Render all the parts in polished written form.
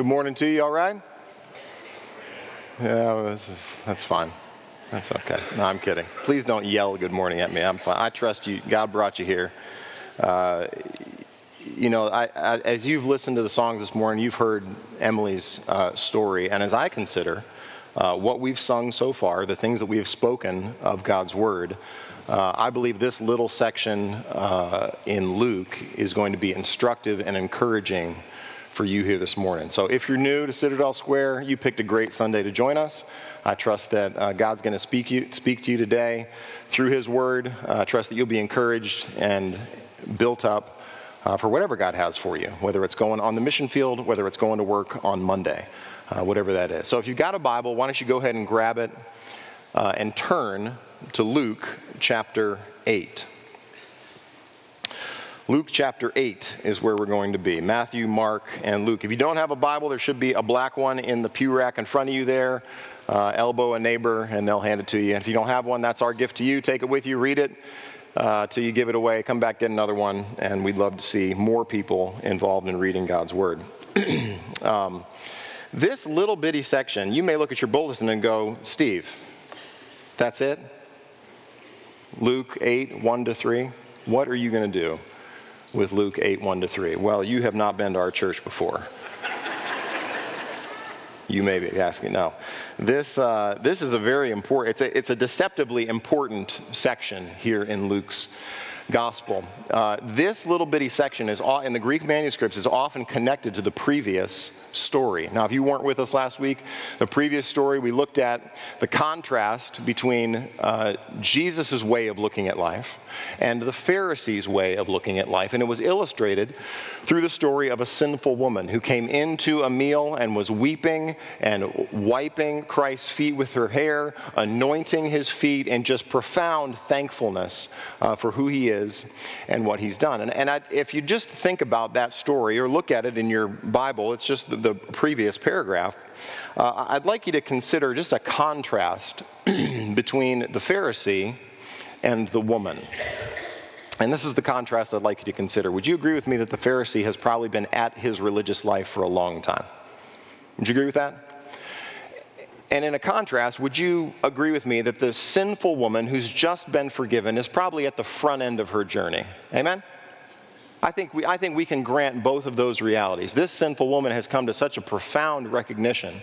Good morning to you, all right? Yeah, that's fine. That's okay. No, I'm kidding. Please don't yell good morning at me. I'm fine. I trust you. God brought you here. As you've listened to the songs this morning, you've heard Emily's story. And as I consider what we've sung so far, the things that we have spoken of God's word, I believe this little section in Luke is going to be instructive and encouraging for you here this morning. So if you're new to Citadel Square, you picked a great Sunday to join us. I trust that God's going to speak to you today through his word. I trust that you'll be encouraged and built up for whatever God has for you, whether it's going on the mission field, whether it's going to work on Monday, whatever that is. So if you've got a Bible, why don't you go ahead and grab it and turn to Luke chapter 8. Luke chapter 8 is where we're going to be. Matthew, Mark, and Luke. If you don't have a Bible, there should be a black one in the pew rack in front of you there. Elbow a neighbor, and they'll hand it to you. And if you don't have one, that's our gift to you. Take it with you, read it till you give it away. Come back, get another one, and we'd love to see more people involved in reading God's word. This little bitty section, you may look at your bulletin and go, Steve, that's it? Luke 8, 1 to 3. What are you going to do with Luke 8, 1 to 3? Well, you have not been to our church before. You may be asking, no. This is a very important, it's a deceptively important section here in Luke's gospel. This little bitty section is in the Greek manuscripts is often connected to the previous story. Now, if you weren't with us last week, the previous story, we looked at the contrast between Jesus's way of looking at life and the Pharisees' way of looking at life. And it was illustrated through the story of a sinful woman who came into a meal and was weeping and wiping Christ's feet with her hair, anointing his feet, and just profound thankfulness for who he is and what he's done. And if you just think about that story or look at it in your Bible, it's just the previous paragraph, I'd like you to consider just a contrast between the Pharisee and the woman. And this is the contrast I'd like you to consider. Would you agree with me that the Pharisee has probably been at his religious life for a long time? Would you agree with that? And in a contrast, would you agree with me that the sinful woman who's just been forgiven is probably at the front end of her journey? Amen? I think we can grant both of those realities. This sinful woman has come to such a profound recognition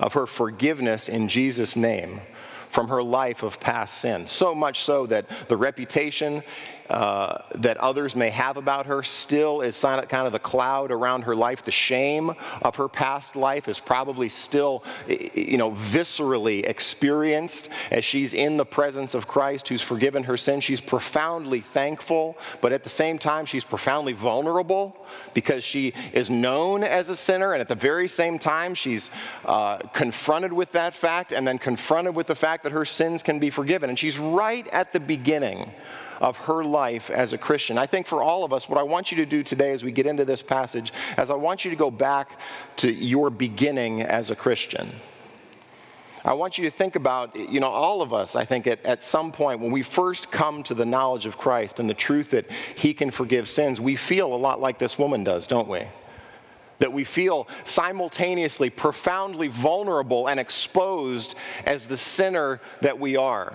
of her forgiveness in Jesus' name from her life of past sin, so much so that the reputation that others may have about her still is kind of the cloud around her life. The shame of her past life is probably still, viscerally experienced as she's in the presence of Christ who's forgiven her sin. She's profoundly thankful, but at the same time, she's profoundly vulnerable because she is known as a sinner, and at the very same time, she's confronted with that fact and then confronted with the fact that her sins can be forgiven. And she's right at the beginning of her life as a Christian. I think for all of us, what I want you to do today as we get into this passage is I want you to go back to your beginning as a Christian. I want you to think about, all of us, I think, at some point when we first come to the knowledge of Christ and the truth that he can forgive sins, we feel a lot like this woman does, don't we? That we feel simultaneously profoundly vulnerable and exposed as the sinner that we are.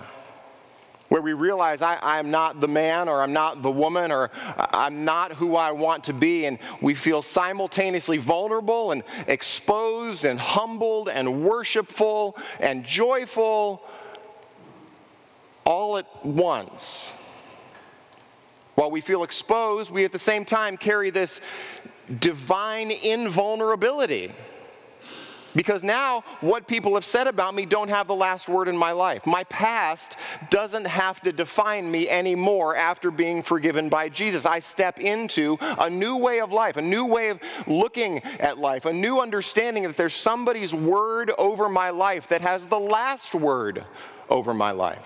Where we realize I'm not the man, or I'm not the woman, or I'm not who I want to be, and we feel simultaneously vulnerable and exposed and humbled and worshipful and joyful all at once. While we feel exposed, we at the same time carry this divine invulnerability. Because now what people have said about me don't have the last word in my life. My past doesn't have to define me anymore after being forgiven by Jesus. I step into a new way of life, a new way of looking at life, a new understanding that there's somebody's word over my life that has the last word over my life.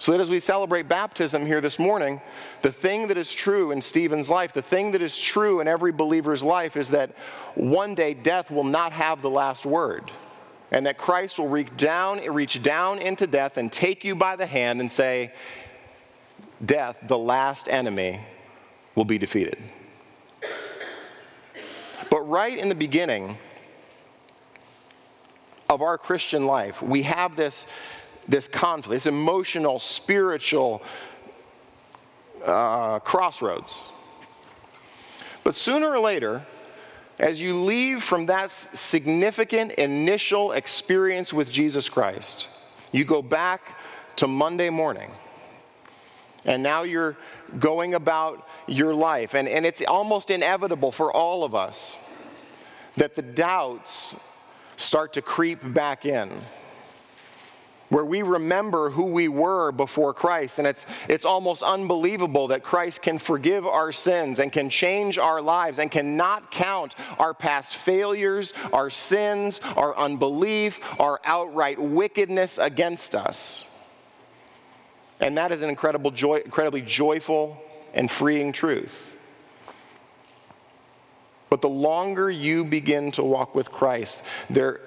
So that as we celebrate baptism here this morning, the thing that is true in Stephen's life, the thing that is true in every believer's life is that one day death will not have the last word, and that Christ will reach down into death and take you by the hand and say, death, the last enemy, will be defeated. But But right in the beginning of our Christian life, we have this conflict, this emotional, spiritual crossroads. But sooner or later, as you leave from that significant initial experience with Jesus Christ, you go back to Monday morning, and now you're going about your life. And it's almost inevitable for all of us that the doubts start to creep back in, where we remember who we were before Christ, and it's almost unbelievable that Christ can forgive our sins and can change our lives and cannot count our past failures, our sins, our unbelief, our outright wickedness against us. And that is an incredibly joyful and freeing truth. But the longer you begin to walk with Christ, there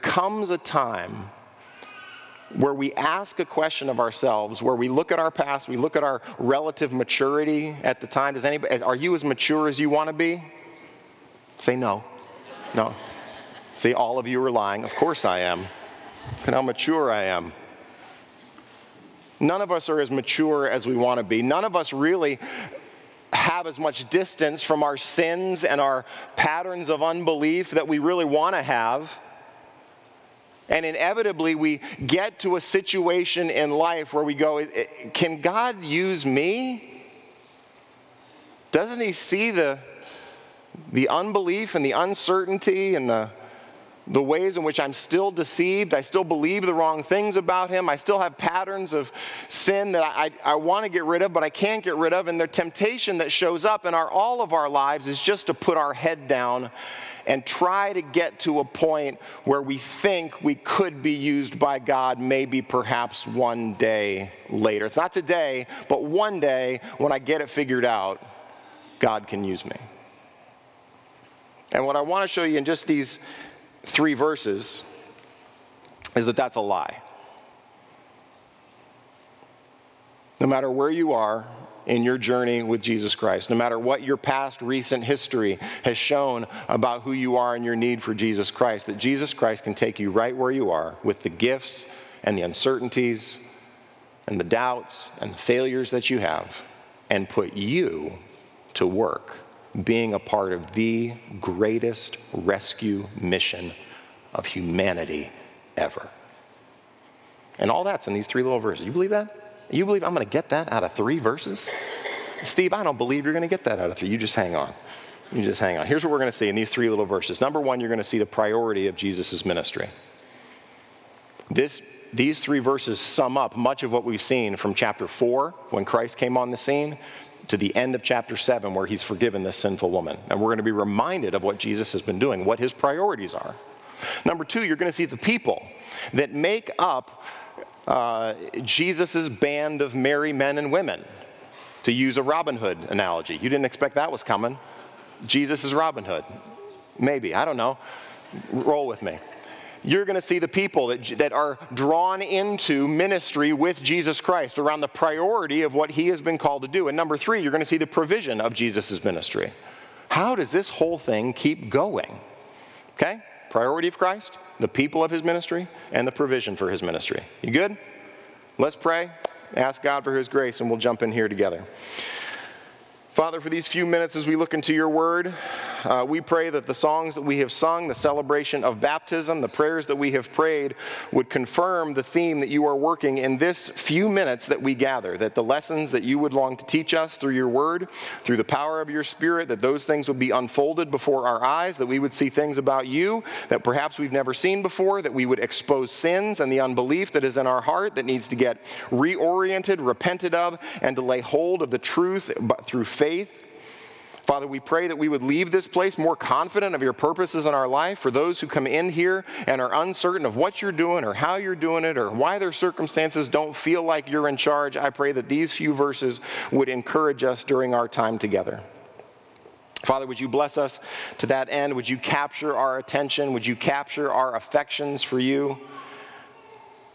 comes a time where we ask a question of ourselves, where we look at our past, we look at our relative maturity at the time. Does anybody, are you as mature as you want to be? Say no. No. See, all of you are lying. Of course I am. Look at how mature I am. None of us are as mature as we want to be. None of us really have as much distance from our sins and our patterns of unbelief that we really want to have. And inevitably, we get to a situation in life where we go, can God use me? Doesn't he see the unbelief and the uncertainty and the ways in which I'm still deceived? I still believe the wrong things about him. I still have patterns of sin that I want to get rid of, but I can't get rid of. And the temptation that shows up in all of our lives is just to put our head down and try to get to a point where we think we could be used by God maybe perhaps one day later. It's not today, but one day when I get it figured out, God can use me. And what I want to show you in just these 3 verses is that that's a lie. No matter where you are in your journey with Jesus Christ, no matter what your past recent history has shown about who you are and your need for Jesus Christ, that Jesus Christ can take you right where you are with the gifts and the uncertainties and the doubts and the failures that you have and put you to work being a part of the greatest rescue mission of humanity ever. And all that's in these 3 little verses. You believe that? You believe I'm going to get that out of 3 verses? Steve, I don't believe you're going to get that out of 3. You just hang on. You just hang on. Here's what we're going to see in these 3 little verses. Number 1, you're going to see the priority of Jesus' ministry. These 3 verses sum up much of what we've seen from chapter 4, when Christ came on the scene, to the end of chapter 7 where he's forgiven this sinful woman. And we're going to be reminded of what Jesus has been doing, what his priorities are. Number 2, you're going to see the people that make up Jesus' band of merry men and women. To use a Robin Hood analogy. You didn't expect that was coming. Jesus is Robin Hood. Maybe, I don't know. Roll with me. You're going to see the people that are drawn into ministry with Jesus Christ around the priority of what he has been called to do. And number 3, you're going to see the provision of Jesus' ministry. How does this whole thing keep going? Okay? Priority of Christ, the people of his ministry, and the provision for his ministry. You good? Let's pray, ask God for his grace, and we'll jump in here together. Father, for these few minutes as we look into your word, we pray that the songs that we have sung, the celebration of baptism, the prayers that we have prayed would confirm the theme that you are working in this few minutes that we gather, that the lessons that you would long to teach us through your word, through the power of your spirit, that those things would be unfolded before our eyes, that we would see things about you that perhaps we've never seen before, that we would expose sins and the unbelief that is in our heart that needs to get reoriented, repented of, and to lay hold of the truth through faith. Father, we pray that we would leave this place more confident of your purposes in our life. For those who come in here and are uncertain of what you're doing or how you're doing it or why their circumstances don't feel like you're in charge, I pray that these few verses would encourage us during our time together. Father, would you bless us to that end? Would you capture our attention? Would you capture our affections for you?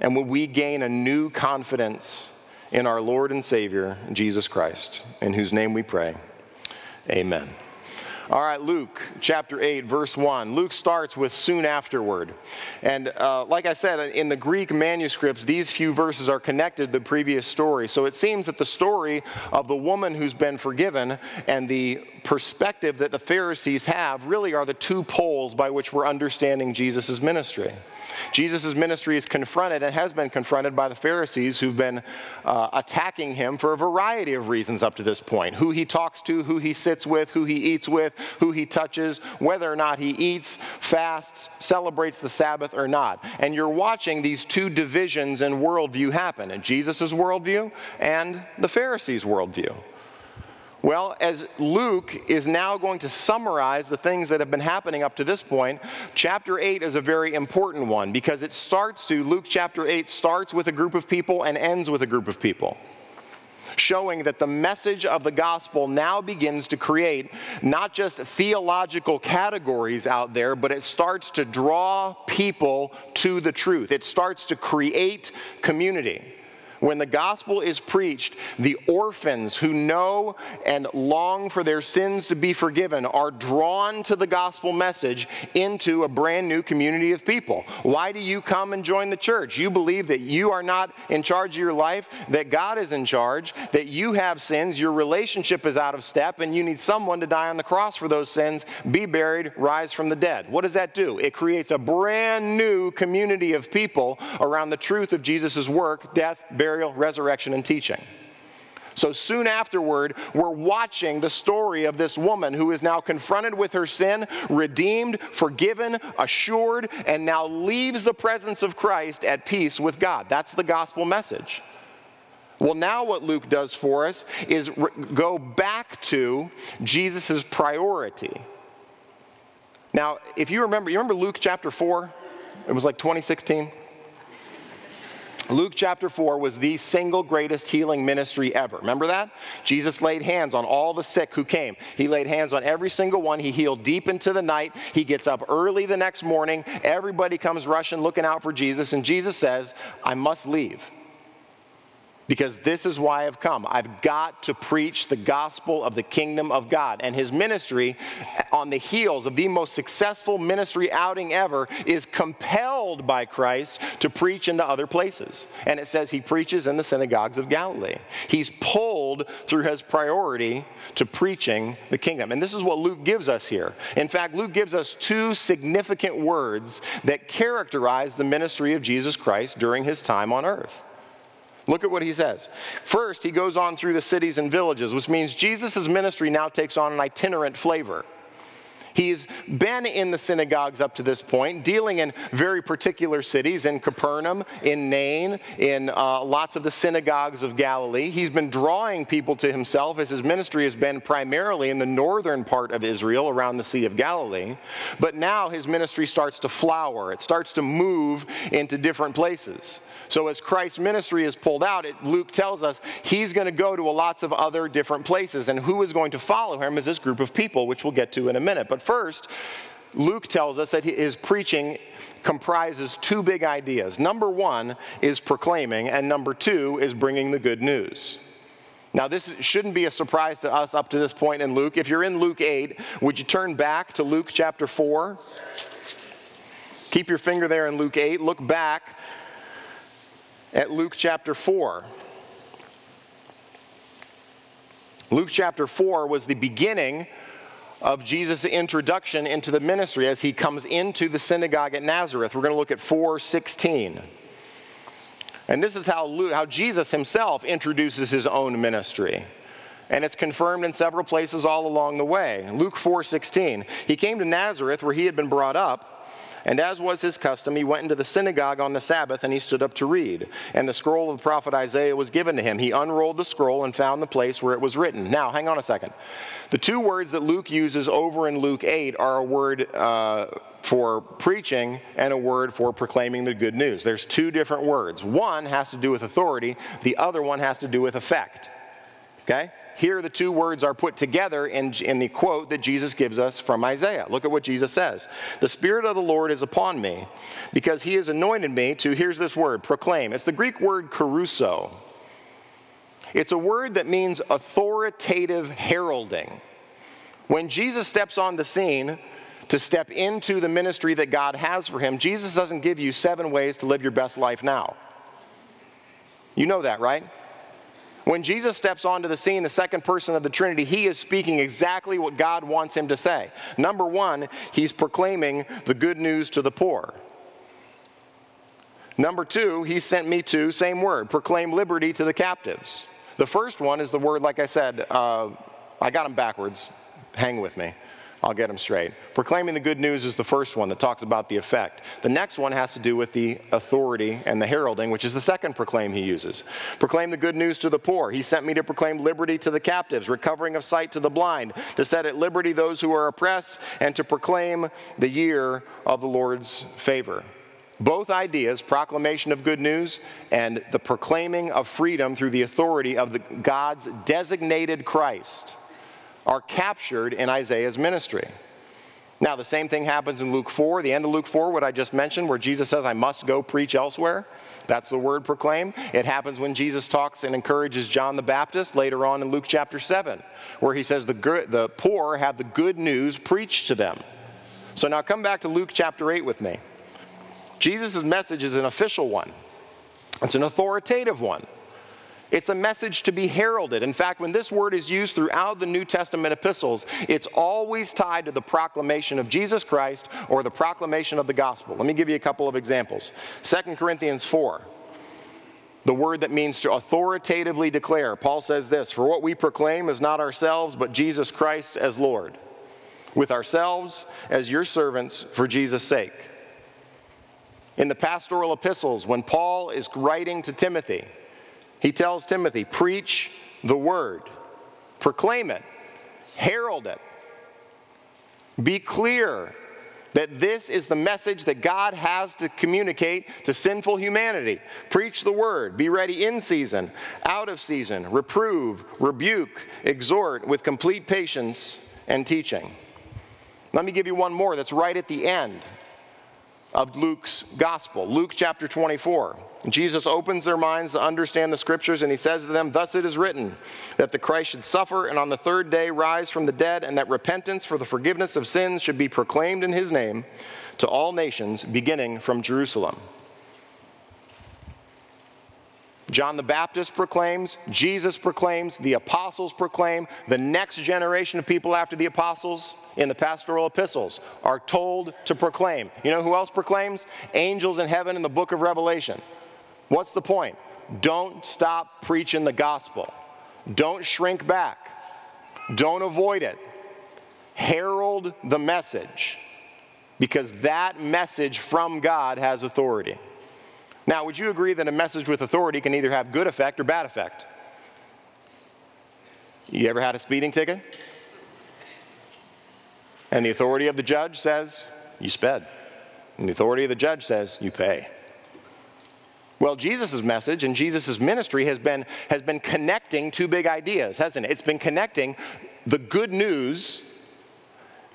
And would we gain a new confidence in our Lord and Savior, Jesus Christ, in whose name we pray. Amen. All right, Luke chapter 8, verse 1. Luke starts with soon afterward. And like I said, in the Greek manuscripts, these few verses are connected to the previous story. So it seems that the story of the woman who's been forgiven and the perspective that the Pharisees have really are the two poles by which we're understanding Jesus' ministry. Jesus' ministry is confronted and has been confronted by the Pharisees who've been attacking him for a variety of reasons up to this point. Who he talks to, who he sits with, who he eats with, who he touches, whether or not he eats, fasts, celebrates the Sabbath or not. And you're watching these two divisions in worldview happen, in Jesus' worldview and the Pharisees' worldview. Well, as Luke is now going to summarize the things that have been happening up to this point, chapter 8 is a very important one because it starts to, Luke chapter 8 starts with a group of people and ends with a group of people, showing that the message of the gospel now begins to create not just theological categories out there, but it starts to draw people to the truth. It starts to create community. When the gospel is preached, the orphans who know and long for their sins to be forgiven are drawn to the gospel message into a brand new community of people. Why do you come and join the church? You believe that you are not in charge of your life, that God is in charge, that you have sins, your relationship is out of step, and you need someone to die on the cross for those sins, be buried, rise from the dead. What does that do? It creates a brand new community of people around the truth of Jesus' work, death, burial, resurrection, and teaching. So soon afterward, we're watching the story of this woman who is now confronted with her sin, redeemed, forgiven, assured, and now leaves the presence of Christ at peace with God. That's the gospel message. Well, now what Luke does for us is go back to Jesus' priority. Now, if you remember Luke chapter 4? It was like 2016. Luke chapter 4 was the single greatest healing ministry ever. Remember that? Jesus laid hands on all the sick who came. He laid hands on every single one. He healed deep into the night. He gets up early the next morning. Everybody comes rushing, looking out for Jesus. And Jesus says, I must leave because this is why I've come. I've got to preach the gospel of the kingdom of God. And his ministry, on the heels of the most successful ministry outing ever, is compelled by Christ to preach into other places. And it says he preaches in the synagogues of Galilee. He's pulled through his priority to preaching the kingdom. And this is what Luke gives us here. In fact, Luke gives us two significant words that characterize the ministry of Jesus Christ during his time on earth. Look at what he says. First, he goes on through the cities and villages, which means Jesus' ministry now takes on an itinerant flavor. He's been in the synagogues up to this point, dealing in very particular cities, in Capernaum, in Nain, in lots of the synagogues of Galilee. He's been drawing people to himself as his ministry has been primarily in the northern part of Israel, around the Sea of Galilee. But now his ministry starts to flower. It starts to move into different places. So as Christ's ministry is pulled out, Luke tells us he's going to go to lots of other different places. And who is going to follow him is this group of people, which we'll get to in a minute. But first, Luke tells us that his preaching comprises two big ideas. Number one is proclaiming, and number two is bringing the good news. Now, this shouldn't be a surprise to us up to this point in Luke. If you're in Luke 8, would you turn back to Luke chapter 4? Keep your finger there in Luke 8. Look back at Luke chapter 4. Luke chapter 4 was the beginning of Jesus' introduction into the ministry as he comes into the synagogue at Nazareth. We're going to look at 4:16. And this is how Jesus himself introduces his own ministry. And it's confirmed in several places all along the way. Luke 4:16, he came to Nazareth where he had been brought up, and as was his custom, he went into the synagogue on the Sabbath, and he stood up to read. And the scroll of the prophet Isaiah was given to him. He unrolled the scroll and found the place where it was written. Now, hang on a second. The two words that Luke uses over in Luke 8 are a word for preaching and a word for proclaiming the good news. There's two different words. One has to do with authority. The other one has to do with effect. Okay? Here the two words are put together in the quote that Jesus gives us from Isaiah. Look at what Jesus says. The Spirit of the Lord is upon me because he has anointed me to, here's this word, proclaim. It's the Greek word caruso. It's a word that means authoritative heralding. When Jesus steps on the scene to step into the ministry that God has for him, Jesus doesn't give you 7 ways to live your best life now. You know that, right? When Jesus steps onto the scene, the second person of the Trinity, he is speaking exactly what God wants him to say. Number one, he's proclaiming the good news to the poor. Number two, he sent me to, same word, proclaim liberty to the captives. The first one is the word, like I said, I got them backwards. Hang with me. I'll get them straight. Proclaiming the good news is the first one that talks about the effect. The next one has to do with the authority and the heralding, which is the second proclaim he uses. Proclaim the good news to the poor. He sent me to proclaim liberty to the captives, recovering of sight to the blind, to set at liberty those who are oppressed, and to proclaim the year of the Lord's favor. Both ideas, proclamation of good news and the proclaiming of freedom through the authority of God's designated Christ, are captured in Isaiah's ministry. Now, the same thing happens in Luke 4, the end of Luke 4, what I just mentioned, where Jesus says, I must go preach elsewhere. That's the word proclaim. It happens when Jesus talks and encourages John the Baptist later on in Luke chapter 7, where he says, the poor have the good news preached to them. So now come back to Luke chapter 8 with me. Jesus' message is an official one. It's an authoritative one. It's a message to be heralded. In fact, when this word is used throughout the New Testament epistles, it's always tied to the proclamation of Jesus Christ or the proclamation of the gospel. Let me give you a couple of examples. 2 Corinthians 4, the word that means to authoritatively declare. Paul says this, for what we proclaim is not ourselves, but Jesus Christ as Lord, with ourselves as your servants for Jesus' sake. In the pastoral epistles, when Paul is writing to Timothy, he tells Timothy, preach the word, proclaim it, herald it. Be clear that this is the message that God has to communicate to sinful humanity. Preach the word, be ready in season, out of season, reprove, rebuke, exhort with complete patience and teaching. Let me give you one more that's right at the end of Luke's gospel, Luke chapter 24. Jesus opens their minds to understand the scriptures, and he says to them, thus it is written, that the Christ should suffer and on the third day rise from the dead, and that repentance for the forgiveness of sins should be proclaimed in his name to all nations, beginning from Jerusalem. John the Baptist proclaims, Jesus proclaims, the apostles proclaim, the next generation of people after the apostles in the pastoral epistles are told to proclaim. You know who else proclaims? Angels in heaven in the book of Revelation. What's the point? Don't stop preaching the gospel. Don't shrink back. Don't avoid it. Herald the message, because that message from God has authority. Now, would you agree that a message with authority can either have good effect or bad effect? You ever had a speeding ticket? And the authority of the judge says, you sped. And the authority of the judge says, you pay. Well, Jesus' message and Jesus' ministry has been connecting two big ideas, hasn't it? It's been connecting the good news,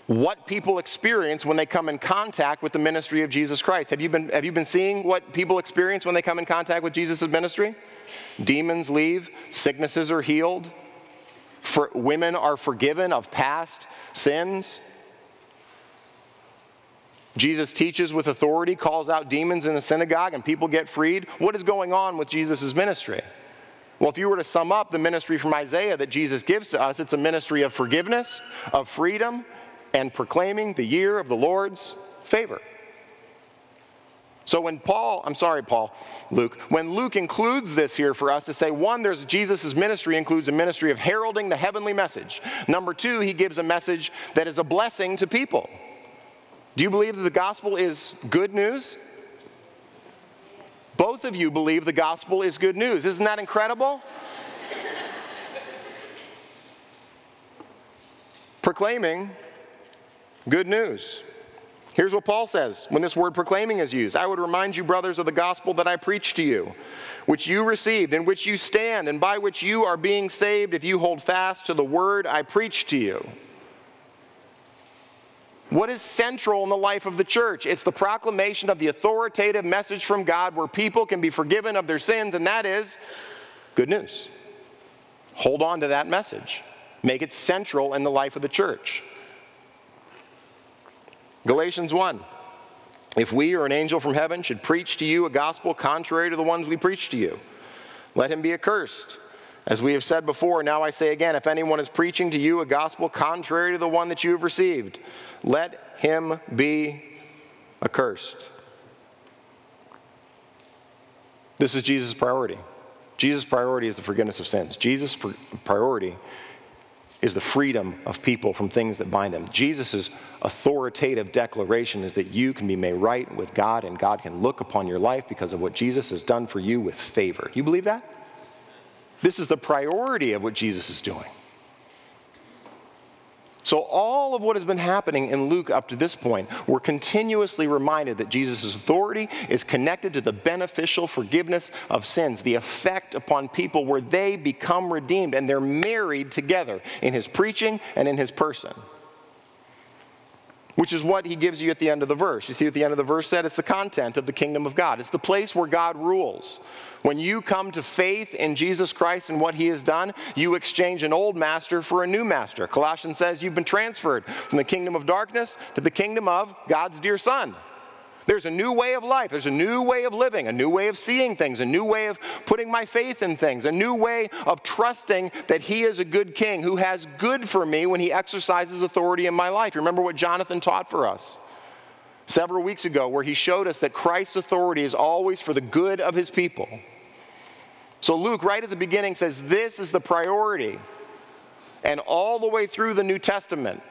what people experience when they come in contact with the ministry of Jesus Christ. Have you been seeing what people experience when they come in contact with Jesus' ministry? Demons leave, sicknesses are healed, women are forgiven of past sins. Jesus teaches with authority, calls out demons in the synagogue, and people get freed. What is going on with Jesus' ministry? Well, if you were to sum up the ministry from Isaiah that Jesus gives to us, it's a ministry of forgiveness, of freedom, and proclaiming the year of the Lord's favor. So when Luke includes this here for us to say, one, there's Jesus' ministry includes a ministry of heralding the heavenly message. Number two, he gives a message that is a blessing to people. Do you believe that the gospel is good news? Both of you believe the gospel is good news. Isn't that incredible? Proclaiming good news. Here's what Paul says when this word proclaiming is used. I would remind you, brothers, of the gospel that I preached to you, which you received, in which you stand, and by which you are being saved if you hold fast to the word I preached to you. What is central in the life of the church? It's the proclamation of the authoritative message from God where people can be forgiven of their sins, and that is good news. Hold on to that message. Make it central in the life of the church. Galatians 1, if we or an angel from heaven should preach to you a gospel contrary to the ones we preach to you, let him be accursed. As we have said before, now I say again, if anyone is preaching to you a gospel contrary to the one that you have received, let him be accursed. This is Jesus' priority. Jesus' priority is the forgiveness of sins. Jesus' priority is the freedom of people from things that bind them. Jesus' authoritative declaration is that you can be made right with God, and God can look upon your life because of what Jesus has done for you with favor. You believe that? This is the priority of what Jesus is doing. So all of what has been happening in Luke up to this point, we're continuously reminded that Jesus' authority is connected to the beneficial forgiveness of sins, the effect upon people where they become redeemed and they're married together in his preaching and in his person. Which is what he gives you at the end of the verse. You see what the end of the verse said? It's the content of the kingdom of God. It's the place where God rules. When you come to faith in Jesus Christ and what he has done, you exchange an old master for a new master. Colossians says you've been transferred from the kingdom of darkness to the kingdom of God's dear Son. There's a new way of life. There's a new way of living, a new way of seeing things, a new way of putting my faith in things, a new way of trusting that he is a good king who has good for me when he exercises authority in my life. Remember what Jonathan taught for us several weeks ago, where he showed us that Christ's authority is always for the good of his people. So Luke, right at the beginning, says this is the priority. And all the way through the New Testament,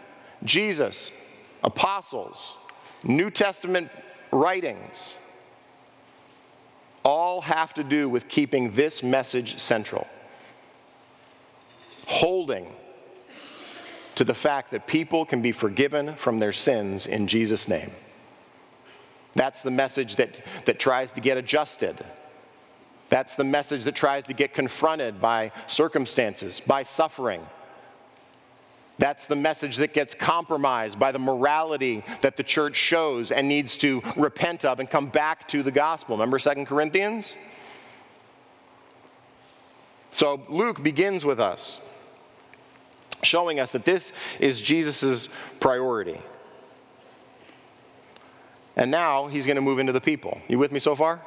Jesus, apostles, New Testament writings, all have to do with keeping this message central. Holding to the fact that people can be forgiven from their sins in Jesus' name. That's the message that tries to get adjusted. That's the message that tries to get confronted by circumstances, by suffering. That's the message that gets compromised by the morality that the church shows and needs to repent of and come back to the gospel. Remember 2 Corinthians? So Luke begins with us, showing us that this is Jesus' priority. And now he's going to move into the people. You with me so far?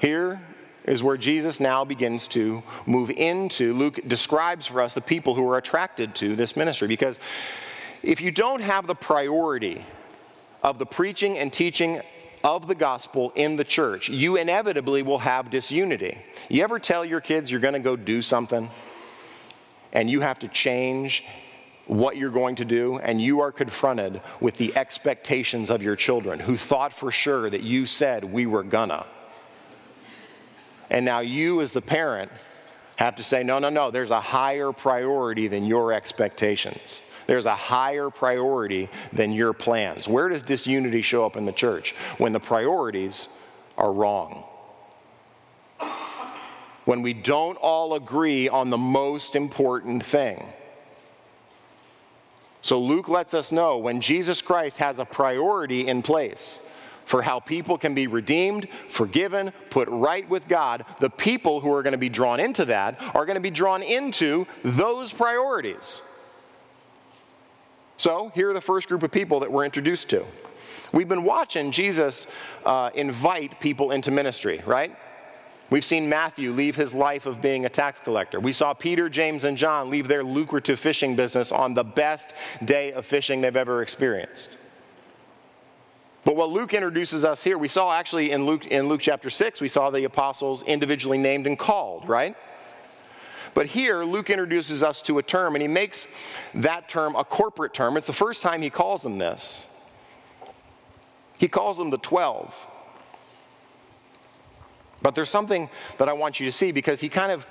Here is where Jesus now begins to move into. Luke describes for us the people who are attracted to this ministry, because if you don't have the priority of the preaching and teaching of the gospel in the church, you inevitably will have disunity. You ever tell your kids you're going to go do something and you have to change what you're going to do, and you are confronted with the expectations of your children who thought for sure that you said we were gonna. And now you as the parent have to say, no, no, no, there's a higher priority than your expectations. There's a higher priority than your plans. Where does disunity show up in the church? When the priorities are wrong. When we don't all agree on the most important thing. So Luke lets us know when Jesus Christ has a priority in place for how people can be redeemed, forgiven, put right with God, the people who are going to be drawn into that are going to be drawn into those priorities. So here are the first group of people that we're introduced to. We've been watching Jesus invite people into ministry, right? We've seen Matthew leave his life of being a tax collector. We saw Peter, James, and John leave their lucrative fishing business on the best day of fishing they've ever experienced. But what Luke introduces us here, we saw actually in Luke chapter 6, we saw the apostles individually named and called, right? But here, Luke introduces us to a term, and he makes that term a corporate term. It's the first time he calls them this. He calls them the 12. But there's something that I want you to see, because he kind of,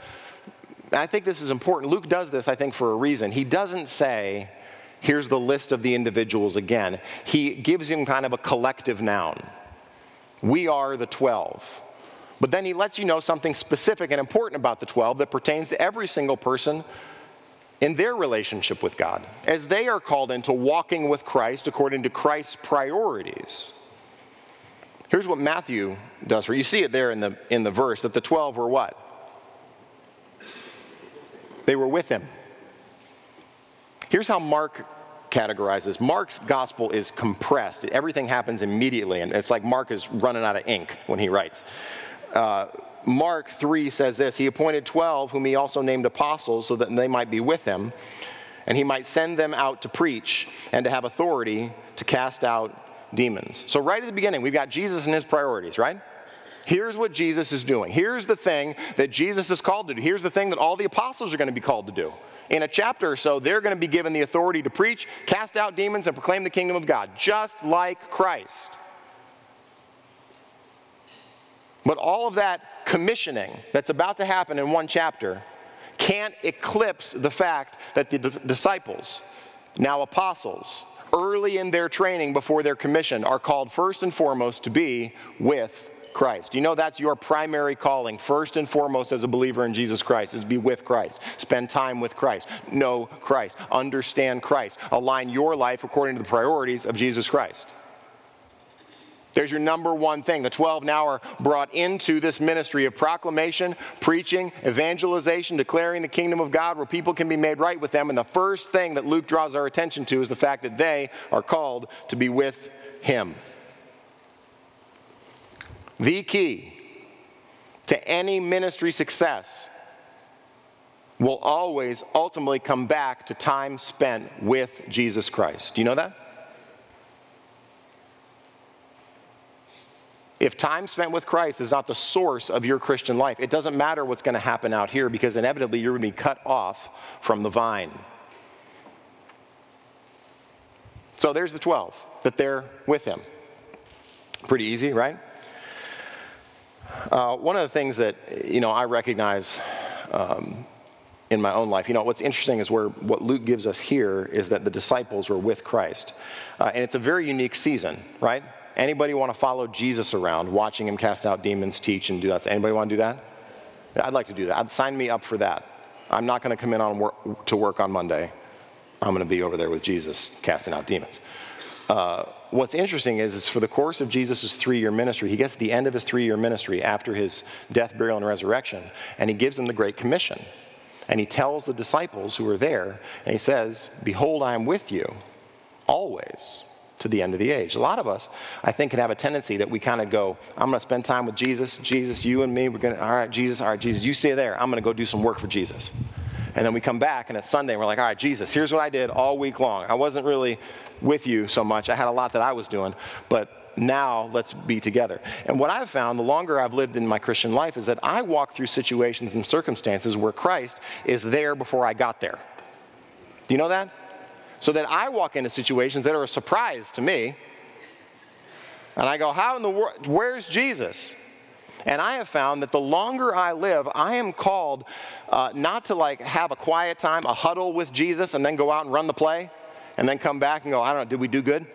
I think this is important. Luke does this, I think, for a reason. He doesn't say, here's the list of the individuals again. He gives him kind of a collective noun. We are the 12. But then he lets you know something specific and important about the 12 that pertains to every single person in their relationship with God, as they are called into walking with Christ according to Christ's priorities. Here's what Matthew does for you. You see it there in the verse that the 12 were what? They were with him. Here's how Mark categorizes. Mark's gospel is compressed. Everything happens immediately, and it's like Mark is running out of ink when he writes. Mark 3 says this: he appointed 12, whom he also named apostles, so that they might be with him, and he might send them out to preach and to have authority to cast out demons. So right at the beginning, we've got Jesus and his priorities, right? Here's what Jesus is doing. Here's the thing that Jesus is called to do. Here's the thing that all the apostles are going to be called to do. In a chapter or so, they're going to be given the authority to preach, cast out demons, and proclaim the kingdom of God, just like Christ. But all of that commissioning that's about to happen in one chapter can't eclipse the fact that the disciples, now apostles, early in their training before their commission, are called first and foremost to be with Christ. You know, that's your primary calling, first and foremost as a believer in Jesus Christ, is to be with Christ, spend time with Christ, know Christ, understand Christ, align your life according to the priorities of Jesus Christ. There's your number one thing. The 12 now are brought into this ministry of proclamation, preaching, evangelization, declaring the kingdom of God where people can be made right with them. And the first thing that Luke draws our attention to is the fact that they are called to be with him. The key to any ministry success will always ultimately come back to time spent with Jesus Christ. Do you know that? If time spent with Christ is not the source of your Christian life, it doesn't matter what's going to happen out here, because inevitably you're going to be cut off from the vine. So there's the 12, that they're with him. Pretty easy, right? One of the things that, you know, I recognize in my own life, you know, what's interesting is what Luke gives us here is that the disciples were with Christ. And it's a very unique season, right? Anybody want to follow Jesus around, watching him cast out demons, teach, and do that? Anybody want to do that? I'd like to do that. Sign me up for that. I'm not going to come in to work on Monday. I'm going to be over there with Jesus casting out demons. What's interesting is for the course of Jesus' 3-year ministry, he gets to the end of his 3-year ministry after his death, burial, and resurrection, and he gives them the Great Commission. And he tells the disciples who are there, and he says, "Behold, I am with you always, to the end of the age." A lot of us, I think, can have a tendency that we kind of go, I'm going to spend time with Jesus. Jesus, you and me, we're going to, all right, Jesus, you stay there. I'm going to go do some work for Jesus. And then we come back, and it's Sunday, and we're like, all right, Jesus, here's what I did all week long. I wasn't really with you so much. I had a lot that I was doing, but now let's be together. And what I've found, the longer I've lived in my Christian life, is that I walk through situations and circumstances where Christ is there before I got there. Do you know that? So that I walk into situations that are a surprise to me, and I go, how in the world, where's Jesus? And I have found that the longer I live, I am called not to like have a quiet time, a huddle with Jesus, and then go out and run the play, and then come back and go, I don't know, did we do good?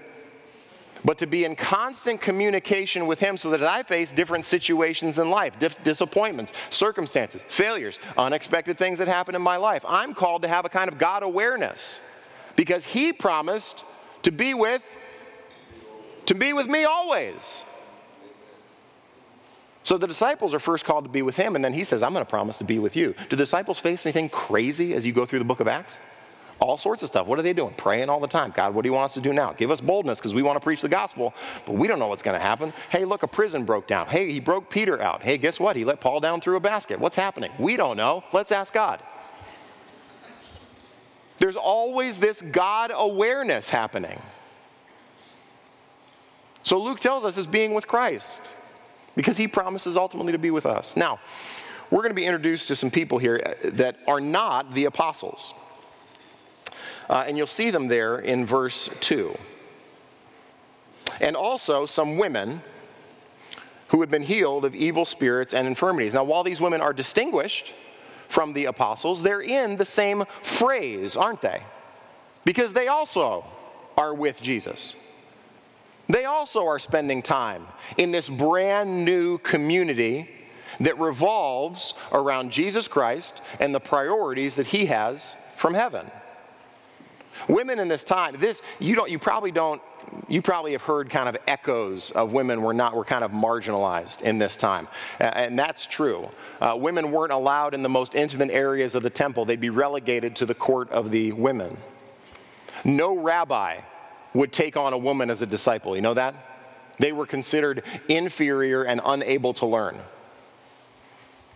But to be in constant communication with him so that I face different situations in life, disappointments, circumstances, failures, unexpected things that happen in my life. I'm called to have a kind of God awareness, because he promised to be with me always. So the disciples are first called to be with him, and then he says, I'm going to promise to be with you. Do the disciples face anything crazy as you go through the book of Acts? All sorts of stuff. What are they doing? Praying all the time. God, what do you want us to do now? Give us boldness, because we want to preach the gospel, but we don't know what's going to happen. Hey, look, a prison broke down. Hey, he broke Peter out. Hey, guess what? He let Paul down through a basket. What's happening? We don't know. Let's ask God. There's always this God awareness happening. So Luke tells us it's being with Christ, because he promises ultimately to be with us. Now, we're going to be introduced to some people here that are not the apostles. And you'll see them there in verse 2. And also some women who had been healed of evil spirits and infirmities. Now, while these women are distinguished from the apostles, they're in the same phrase, aren't they? Because they also are with Jesus. They also are spending time in this brand new community that revolves around Jesus Christ and the priorities that he has from heaven. Women in this time, you probably have heard kind of echoes of women were kind of marginalized in this time. And that's true. Women weren't allowed in the most intimate areas of the temple. They'd be relegated to the court of the women. No rabbi would take on a woman as a disciple. You know that? They were considered inferior and unable to learn.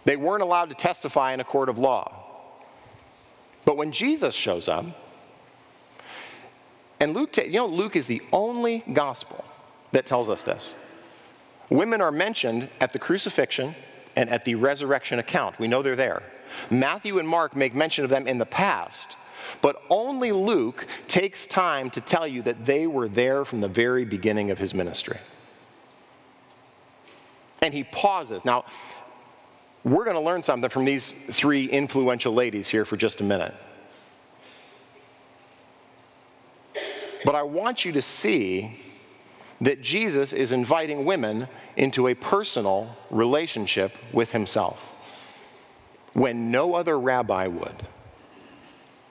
They weren't allowed to testify in a court of law. But when Jesus shows up, and Luke, Luke is the only gospel that tells us this. Women are mentioned at the crucifixion and at the resurrection account. We know they're there. Matthew and Mark make mention of them in the past, but only Luke takes time to tell you that they were there from the very beginning of his ministry. And he pauses. Now, we're going to learn something from these three influential ladies here for just a minute. But I want you to see that Jesus is inviting women into a personal relationship with himself when no other rabbi would,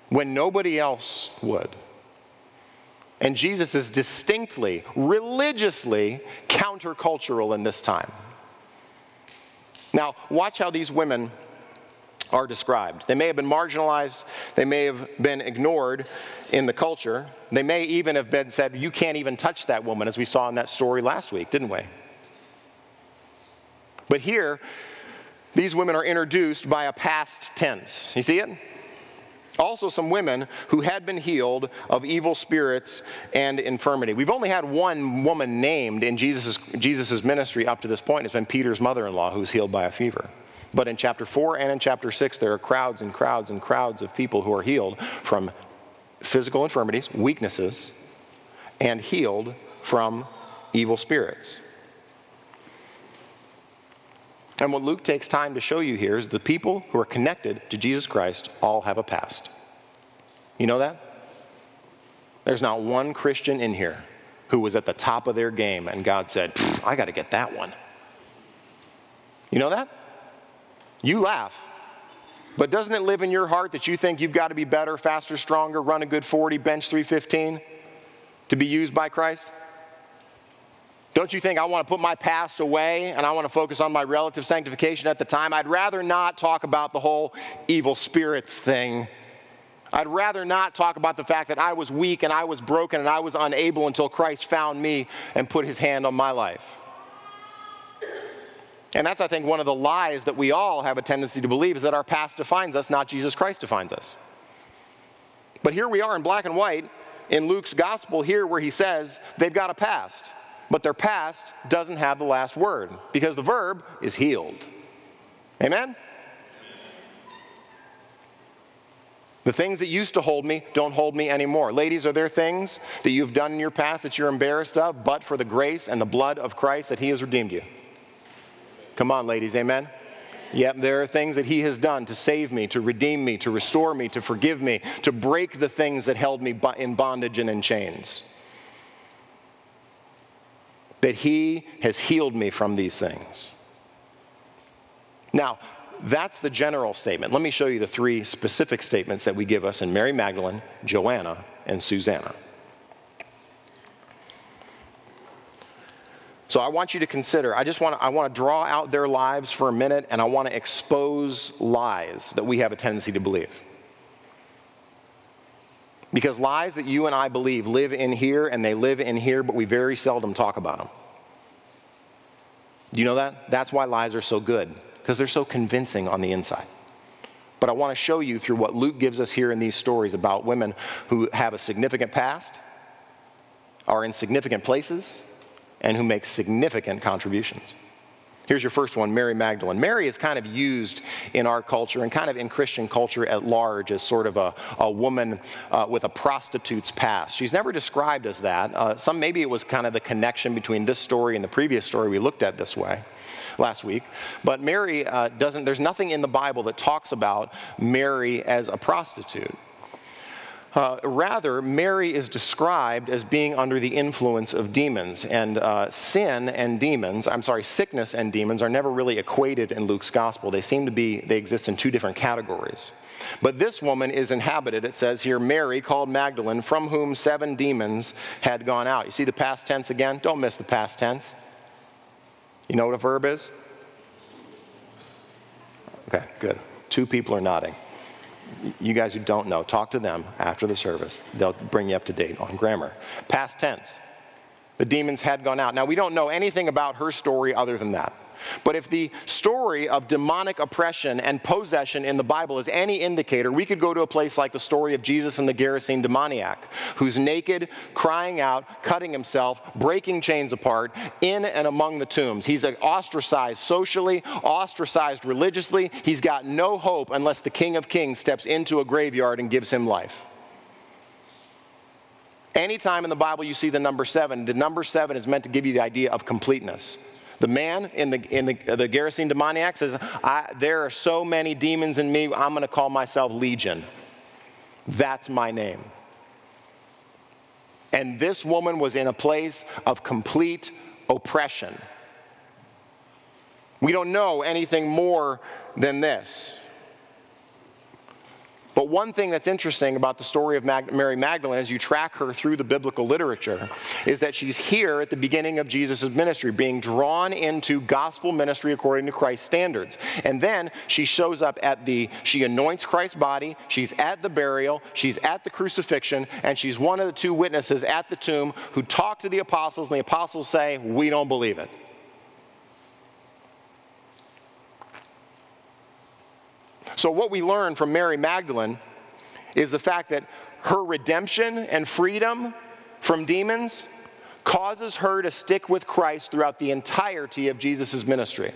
when nobody else would. And Jesus is distinctly, religiously countercultural in this time. Now, watch how these women are described. They may have been marginalized. They may have been ignored in the culture. They may even have been said, you can't even touch that woman, as we saw in that story last week, didn't we? But here, these women are introduced by a past tense. You see it? Also some women who had been healed of evil spirits and infirmity. We've only had one woman named in Jesus' ministry up to this point. It's been Peter's mother-in-law who's healed by a fever. But in chapter 4 and in chapter 6, there are crowds and crowds and crowds of people who are healed from physical infirmities, weaknesses, and healed from evil spirits. And what Luke takes time to show you here is the people who are connected to Jesus Christ all have a past. You know that? There's not one Christian in here who was at the top of their game and God said, I got to get that one. You know that? You laugh. But doesn't it live in your heart that you think you've got to be better, faster, stronger, run a good 40, bench 315 to be used by Christ? Don't you think I want to put my past away and I want to focus on my relative sanctification at the time? I'd rather not talk about the whole evil spirits thing. I'd rather not talk about the fact that I was weak and I was broken and I was unable until Christ found me and put his hand on my life. And that's, I think, one of the lies that we all have a tendency to believe, is that our past defines us, not Jesus Christ defines us. But here we are in black and white in Luke's gospel here where he says they've got a past. But their past doesn't have the last word, because the verb is healed. Amen? The things that used to hold me don't hold me anymore. Ladies, are there things that you've done in your past that you're embarrassed of, but for the grace and the blood of Christ that he has redeemed you? Come on, ladies, amen? Yep, there are things that he has done to save me, to redeem me, to restore me, to forgive me, to break the things that held me in bondage and in chains. That he has healed me from these things. Now, that's the general statement. Let me show you the three specific statements that we give us in Mary Magdalene, Joanna, and Susanna. So I want you to consider, I want to draw out their lives for a minute, and I want to expose lies that we have a tendency to believe. Because lies that you and I believe live in here, and they live in here, but we very seldom talk about them. Do you know that? That's why lies are so good, because they're so convincing on the inside. But I want to show you through what Luke gives us here in these stories about women who have a significant past, are in significant places, and who make significant contributions. Here's your first one, Mary Magdalene. Mary is kind of used in our culture and kind of in Christian culture at large as sort of a woman with a prostitute's past. She's never described as that. Maybe it was kind of the connection between this story and the previous story we looked at this way last week. But Mary there's nothing in the Bible that talks about Mary as a prostitute. Rather, Mary is described as being under the influence of demons, and sickness and demons are never really equated in Luke's gospel. They exist in two different categories. But this woman is inhabited, it says here, Mary called Magdalene, from whom 7 demons had gone out. You see the past tense again? Don't miss the past tense. You know what a verb is? Okay, good. 2 people are nodding. You guys who don't know, talk to them after the service. They'll bring you up to date on grammar. Past tense. The demons had gone out. Now, we don't know anything about her story other than that. But if the story of demonic oppression and possession in the Bible is any indicator, we could go to a place like the story of Jesus and the Gerasene demoniac, who's naked, crying out, cutting himself, breaking chains apart, in and among the tombs. He's ostracized socially, ostracized religiously. He's got no hope unless the King of Kings steps into a graveyard and gives him life. Anytime in the Bible you see the number 7 is meant to give you the idea of completeness. The man in the Gerasene demoniac says, there are so many demons in me, I'm going to call myself Legion. That's my name. And this woman was in a place of complete oppression. We don't know anything more than this. But one thing that's interesting about the story of Mary Magdalene, as you track her through the biblical literature, is that she's here at the beginning of Jesus' ministry, being drawn into gospel ministry according to Christ's standards. And then she shows up she anoints Christ's body, she's at the burial, she's at the crucifixion, and she's one of the two witnesses at the tomb who talk to the apostles, and the apostles say, "We don't believe it." So what we learn from Mary Magdalene is the fact that her redemption and freedom from demons causes her to stick with Christ throughout the entirety of Jesus' ministry.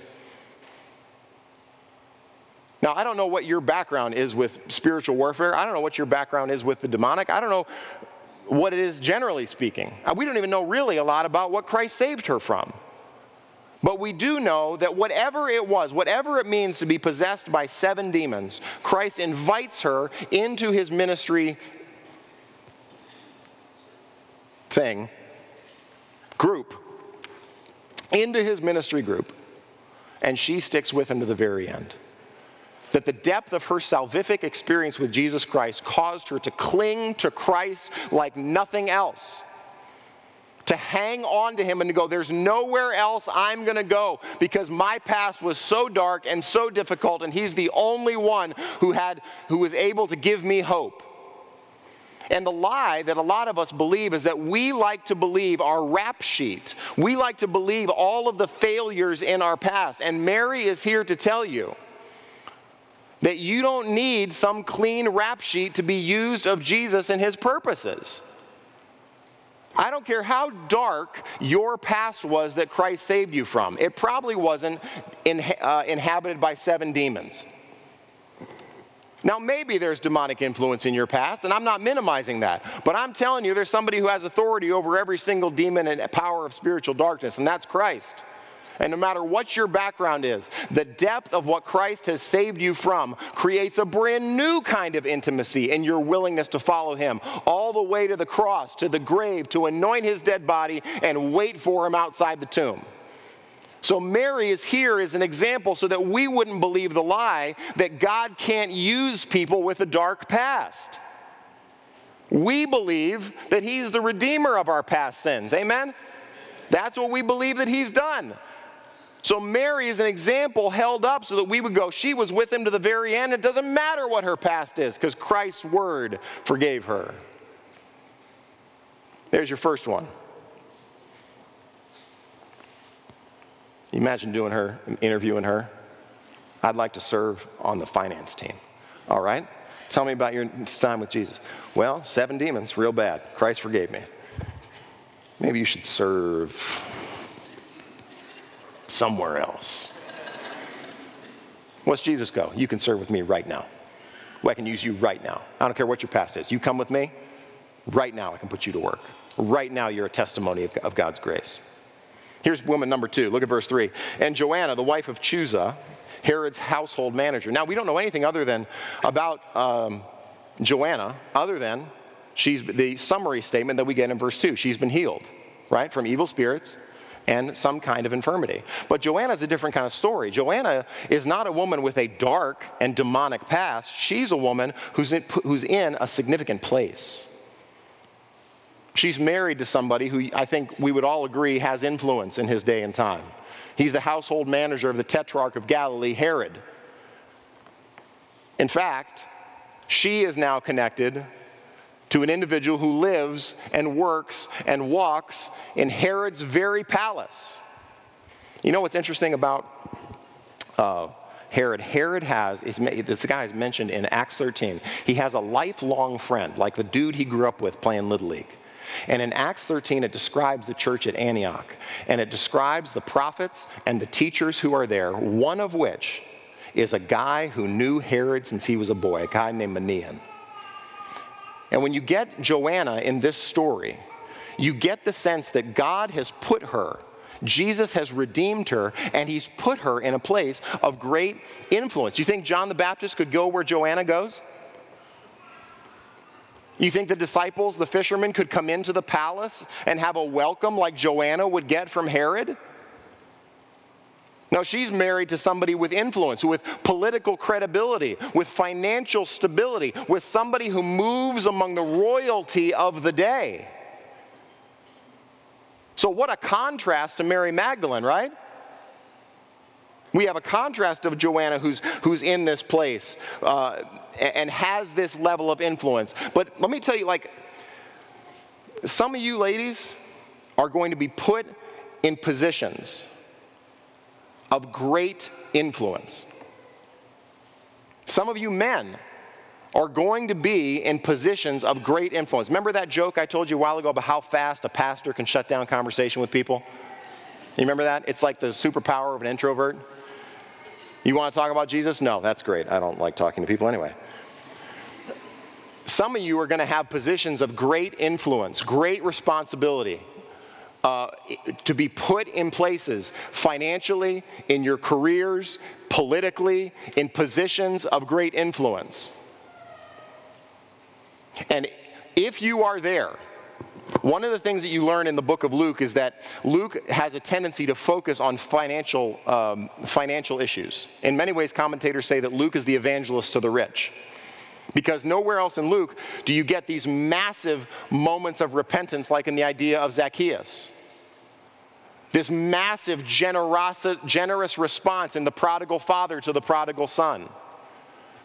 Now, I don't know what your background is with spiritual warfare. I don't know what your background is with the demonic. I don't know what it is generally speaking. We don't even know really a lot about what Christ saved her from. But we do know that whatever it was, whatever it means to be possessed by 7 demons, Christ invites her into his ministry group, and she sticks with him to the very end. That the depth of her salvific experience with Jesus Christ caused her to cling to Christ like nothing else. To hang on to him and to go, there's nowhere else I'm going to go because my past was so dark and so difficult, and he's the only one who was able to give me hope. And the lie that a lot of us believe is that we like to believe our rap sheet. We like to believe all of the failures in our past. And Mary is here to tell you that you don't need some clean rap sheet to be used of Jesus and his purposes. I don't care how dark your past was that Christ saved you from. It probably wasn't inhabited by 7 demons. Now, maybe there's demonic influence in your past, and I'm not minimizing that. But I'm telling you, there's somebody who has authority over every single demon and power of spiritual darkness, and that's Christ. And no matter what your background is, the depth of what Christ has saved you from creates a brand new kind of intimacy in your willingness to follow him all the way to the cross, to the grave, to anoint his dead body and wait for him outside the tomb. So Mary is here as an example so that we wouldn't believe the lie that God can't use people with a dark past. We believe that he's the redeemer of our past sins. Amen? That's what we believe that he's done. So Mary is an example held up so that we would go, she was with him to the very end. It doesn't matter what her past is because Christ's word forgave her. There's your first one. You imagine interviewing her. I'd like to serve on the finance team. All right? Tell me about your time with Jesus. Well, 7 demons, real bad. Christ forgave me. Maybe you should serve somewhere else. What's Jesus go? You can serve with me right now. Well, I can use you right now. I don't care what your past is. You come with me, right now I can put you to work. Right now you're a testimony of God's grace. Here's woman number 2. Look at verse 3. And Joanna, the wife of Chuza, Herod's household manager. Now, we don't know anything other than about Joanna, other than she's the summary statement that we get in verse 2. She's been healed, right, from evil spirits and some kind of infirmity. But Joanna's a different kind of story. Joanna is not a woman with a dark and demonic past. She's a woman who's in a significant place. She's married to somebody who I think we would all agree has influence in his day and time. He's the household manager of the Tetrarch of Galilee, Herod. In fact, She is now connected to an individual who lives and works and walks in Herod's very palace. You know what's interesting about Herod? Herod has, this guy is mentioned in Acts 13, he has a lifelong friend, like the dude he grew up with playing Little League. And in Acts 13, it describes the church at Antioch, and it describes the prophets and the teachers who are there, one of which is a guy who knew Herod since he was a boy, a guy named Manaen. And when you get Joanna in this story, you get the sense that God has put her, Jesus has redeemed her, and he's put her in a place of great influence. Do you think John the Baptist could go where Joanna goes? You think the disciples, the fishermen, could come into the palace and have a welcome like Joanna would get from Herod? No, she's married to somebody with influence, with political credibility, with financial stability, with somebody who moves among the royalty of the day. So what a contrast to Mary Magdalene, right? We have a contrast of Joanna who's in this place and has this level of influence. But let me tell you, like, some of you ladies are going to be put in positions of great influence. Some of you men are going to be in positions of great influence. Remember that joke I told you a while ago about how fast a pastor can shut down conversation with people? You remember that? It's like the superpower of an introvert. You want to talk about Jesus? No, that's great. I don't like talking to people anyway. Some of you are going to have positions of great influence, great responsibility, to be put in places financially, in your careers, politically, in positions of great influence. And if you are there, one of the things that you learn in the book of Luke is that Luke has a tendency to focus on financial issues. In many ways, commentators say that Luke is the evangelist to the rich, because nowhere else in Luke do you get these massive moments of repentance like in the idea of Zacchaeus. This massive generous response in the prodigal father to the prodigal son.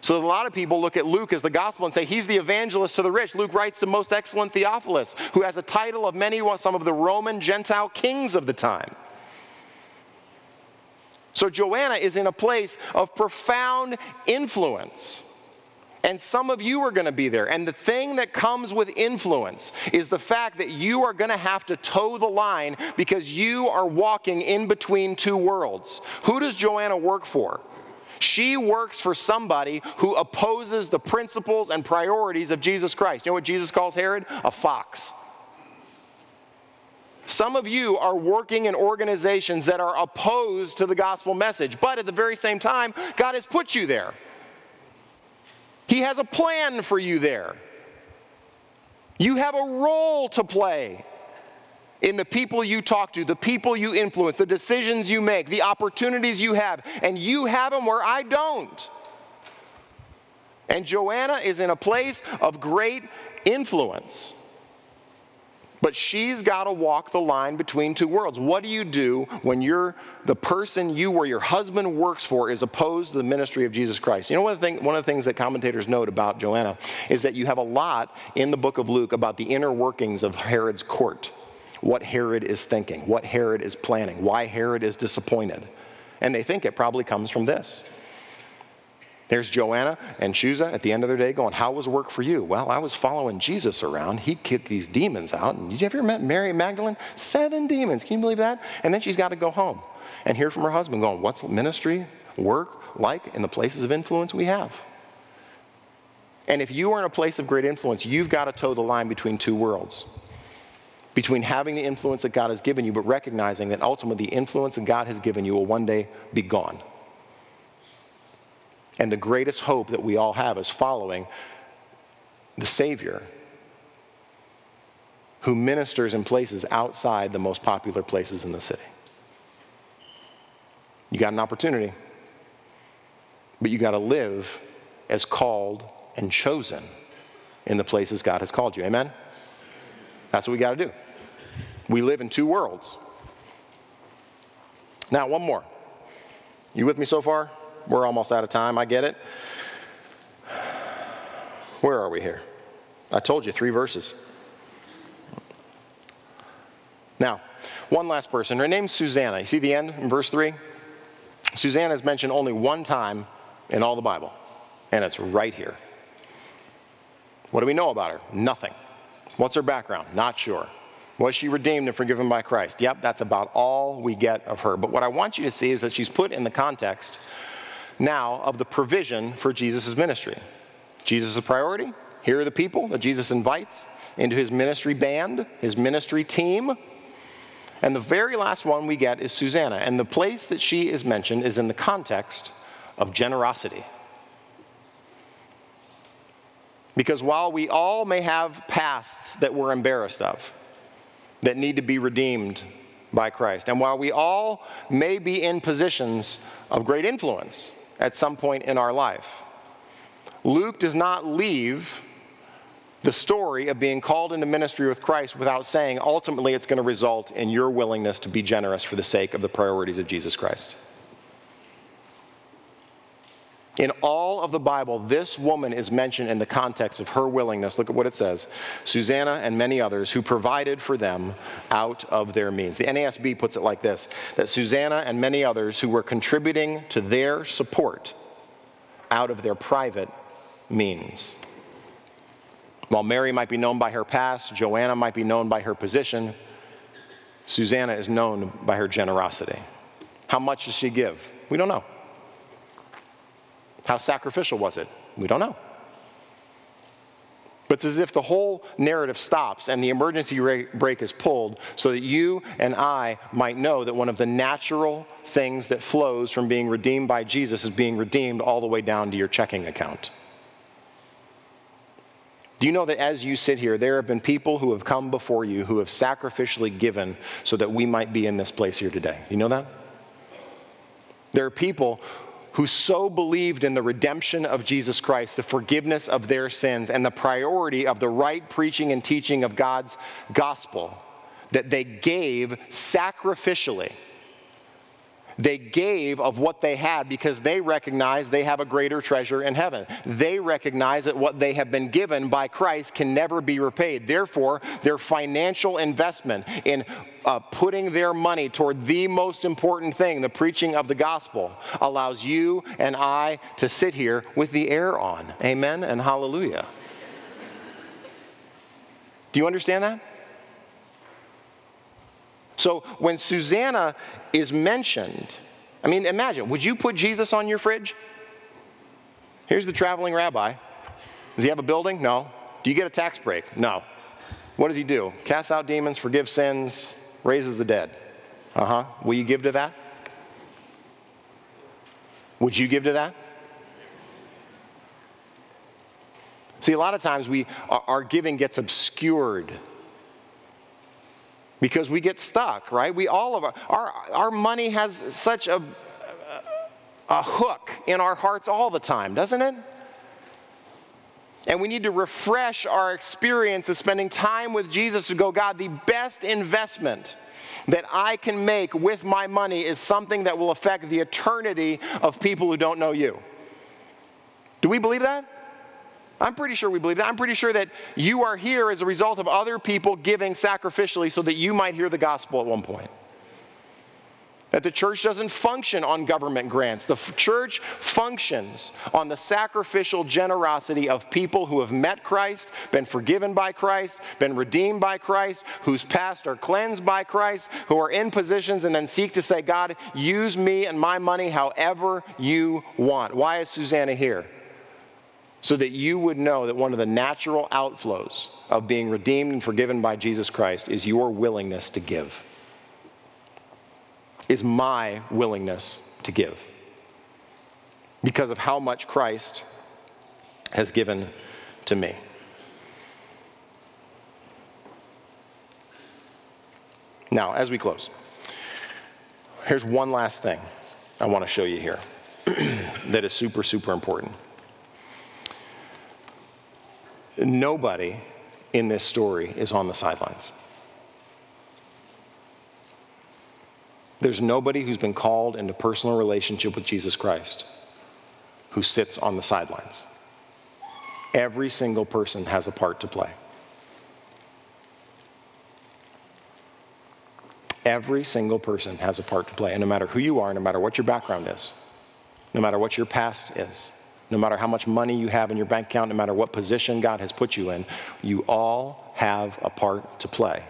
So a lot of people look at Luke as the gospel and say, he's the evangelist to the rich. Luke writes the most excellent Theophilus, who has a title of some of the Roman Gentile kings of the time. So Joanna is in a place of profound influence. And some of you are going to be there. And the thing that comes with influence is the fact that you are going to have to toe the line because you are walking in between two worlds. Who does Joanna work for? She works for somebody who opposes the principles and priorities of Jesus Christ. You know what Jesus calls Herod? A fox. Some of you are working in organizations that are opposed to the gospel message, but at the very same time, God has put you there. He has a plan for you there. You have a role to play in the people you talk to, the people you influence, the decisions you make, the opportunities you have, and you have them where I don't. And Joanna is in a place of great influence, but she's got to walk the line between two worlds. What do you do when you're the person where your husband works for is opposed to the ministry of Jesus Christ? You know, one of the things that commentators note about Joanna is that you have a lot in the book of Luke about the inner workings of Herod's court, what Herod is thinking, what Herod is planning, why Herod is disappointed. And they think it probably comes from this. There's Joanna and Chuza at the end of their day going, how was work for you? Well, I was following Jesus around. He kicked these demons out. And you ever met Mary Magdalene? 7 demons. Can you believe that? And then she's got to go home and hear from her husband going, what's ministry, work like in the places of influence we have? And if you are in a place of great influence, you've got to toe the line between two worlds, between having the influence that God has given you, but recognizing that ultimately the influence that God has given you will one day be gone. And the greatest hope that we all have is following the Savior who ministers in places outside the most popular places in the city. You got an opportunity, but you got to live as called and chosen in the places God has called you. Amen? That's what we got to do. We live in two worlds. Now, one more. You with me so far? We're almost out of time, I get it. Where are we here? I told you, 3 verses. Now, one last person. Her name's Susanna. You see the end in verse 3? Susanna is mentioned only one time in all the Bible, and it's right here. What do we know about her? Nothing. What's her background? Not sure. Was she redeemed and forgiven by Christ? Yep, that's about all we get of her. But what I want you to see is that she's put in the context now of the provision for Jesus' ministry. Jesus is a priority. Here are the people that Jesus invites into his ministry band, his ministry team. And the very last one we get is Susanna. And the place that she is mentioned is in the context of generosity. Because while we all may have pasts that we're embarrassed of, that need to be redeemed by Christ, and while we all may be in positions of great influence at some point in our life, Luke does not leave the story of being called into ministry with Christ without saying, ultimately, it's going to result in your willingness to be generous for the sake of the priorities of Jesus Christ. In all of the Bible, this woman is mentioned in the context of her willingness. Look at what it says. Susanna and many others who provided for them out of their means. The NASB puts it like this, that Susanna and many others who were contributing to their support out of their private means. While Mary might be known by her past, Joanna might be known by her position, Susanna is known by her generosity. How much does she give? We don't know. How sacrificial was it? We don't know. But it's as if the whole narrative stops and the emergency brake is pulled so that you and I might know that one of the natural things that flows from being redeemed by Jesus is being redeemed all the way down to your checking account. Do you know that as you sit here, there have been people who have come before you who have sacrificially given so that we might be in this place here today? You know that? There are people who so believed in the redemption of Jesus Christ, the forgiveness of their sins, and the priority of the right preaching and teaching of God's gospel, that they gave sacrificially. They gave of what they had because they recognize they have a greater treasure in heaven. They recognize that what they have been given by Christ can never be repaid. Therefore, their financial investment in putting their money toward the most important thing, the preaching of the gospel, allows you and I to sit here with the air on. Amen and hallelujah. Do you understand that? So when Susanna is mentioned, I mean, imagine, would you put Jesus on your fridge? Here's the traveling rabbi. Does he have a building? No. Do you get a tax break? No. What does he do? Casts out demons, forgives sins, raises the dead. Will you give to that? Would you give to that? See, a lot of times our giving gets obscured. Because we get stuck, right? We all of our money has such a hook in our hearts all the time, doesn't it? And we need to refresh our experience of spending time with Jesus to go, God, the best investment that I can make with my money is something that will affect the eternity of people who don't know you. Do we believe that? I'm pretty sure we believe that. I'm pretty sure that you are here as a result of other people giving sacrificially so that you might hear the gospel at one point. That the church doesn't function on government grants. The church functions on the sacrificial generosity of people who have met Christ, been forgiven by Christ, been redeemed by Christ, whose past are cleansed by Christ, who are in positions and then seek to say, God, use me and my money however you want. Why is Susanna here? So that you would know that one of the natural outflows of being redeemed and forgiven by Jesus Christ is your willingness to give, is my willingness to give, because of how much Christ has given to me. Now, as we close, here's one last thing I want to show you here that is super, super important. Nobody in this story is on the sidelines. There's nobody who's been called into personal relationship with Jesus Christ who sits on the sidelines. Every single person has a part to play. Every single person has a part to play. And no matter who you are, no matter what your background is, no matter what your past is, no matter how much money you have in your bank account, no matter what position God has put you in, you all have a part to play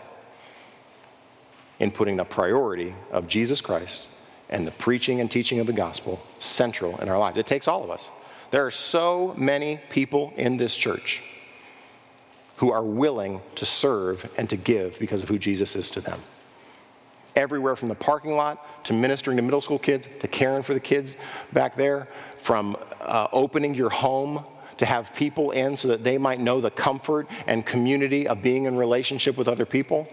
in putting the priority of Jesus Christ and the preaching and teaching of the gospel central in our lives. It takes all of us. There are so many people in this church who are willing to serve and to give because of who Jesus is to them. Everywhere from the parking lot to ministering to middle school kids to caring for the kids back there, from opening your home to have people in so that they might know the comfort and community of being in relationship with other people,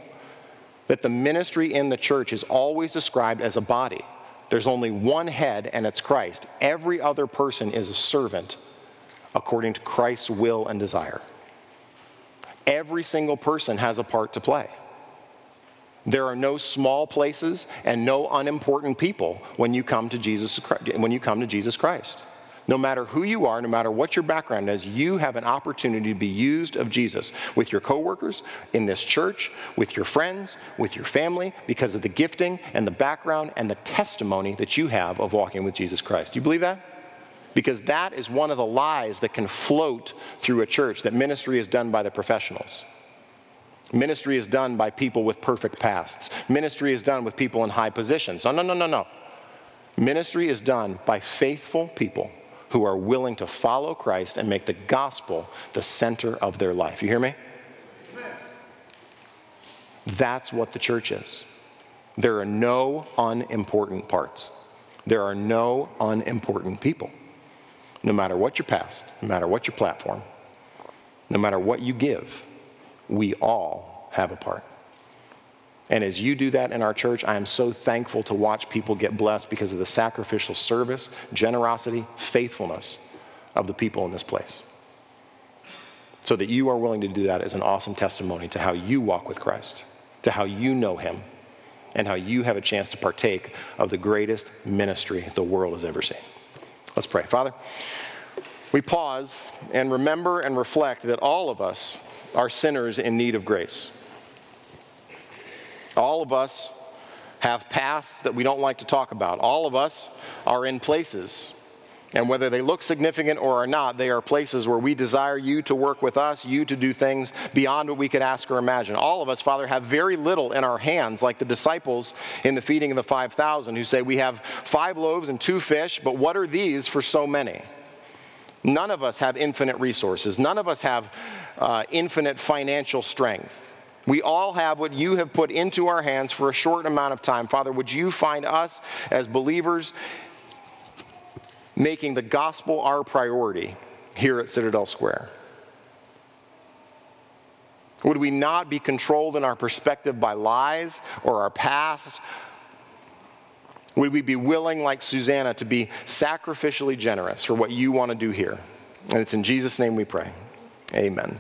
that the ministry in the church is always described as a body. There's only one head, and it's Christ. Every other person is a servant according to Christ's will and desire. Every single person has a part to play. There are no small places and no unimportant people when you come to Jesus Christ. No matter who you are, no matter what your background is, you have an opportunity to be used of Jesus with your coworkers, in this church, with your friends, with your family, because of the gifting and the background and the testimony that you have of walking with Jesus Christ. Do you believe that? Because that is one of the lies that can float through a church, that ministry is done by the professionals. Ministry is done by people with perfect pasts. Ministry is done with people in high positions. No. Ministry is done by faithful people who are willing to follow Christ and make the gospel the center of their life. You hear me? That's what the church is. There are no unimportant parts. There are no unimportant people. No matter what your past, no matter what your platform, no matter what you give, we all have a part. And as you do that in our church, I am so thankful to watch people get blessed because of the sacrificial service, generosity, faithfulness of the people in this place. So that you are willing to do that is an awesome testimony to how you walk with Christ, to how you know him, and how you have a chance to partake of the greatest ministry the world has ever seen. Let's pray. Father, we pause and remember and reflect that all of us are sinners in need of grace. All of us have pasts that we don't like to talk about. All of us are in places, and whether they look significant or are not, they are places where we desire you to work with us, you to do things beyond what we could ask or imagine. All of us, Father, have very little in our hands, like the disciples in the feeding of the 5,000 who say, we have 5 loaves and 2 fish, but what are these for so many? None of us have infinite resources. None of us have infinite financial strength. We all have what you have put into our hands for a short amount of time. Father, would you find us as believers making the gospel our priority here at Citadel Square? Would we not be controlled in our perspective by lies or our past? Would we be willing, like Susanna, to be sacrificially generous for what you want to do here? And it's in Jesus' name we pray. Amen.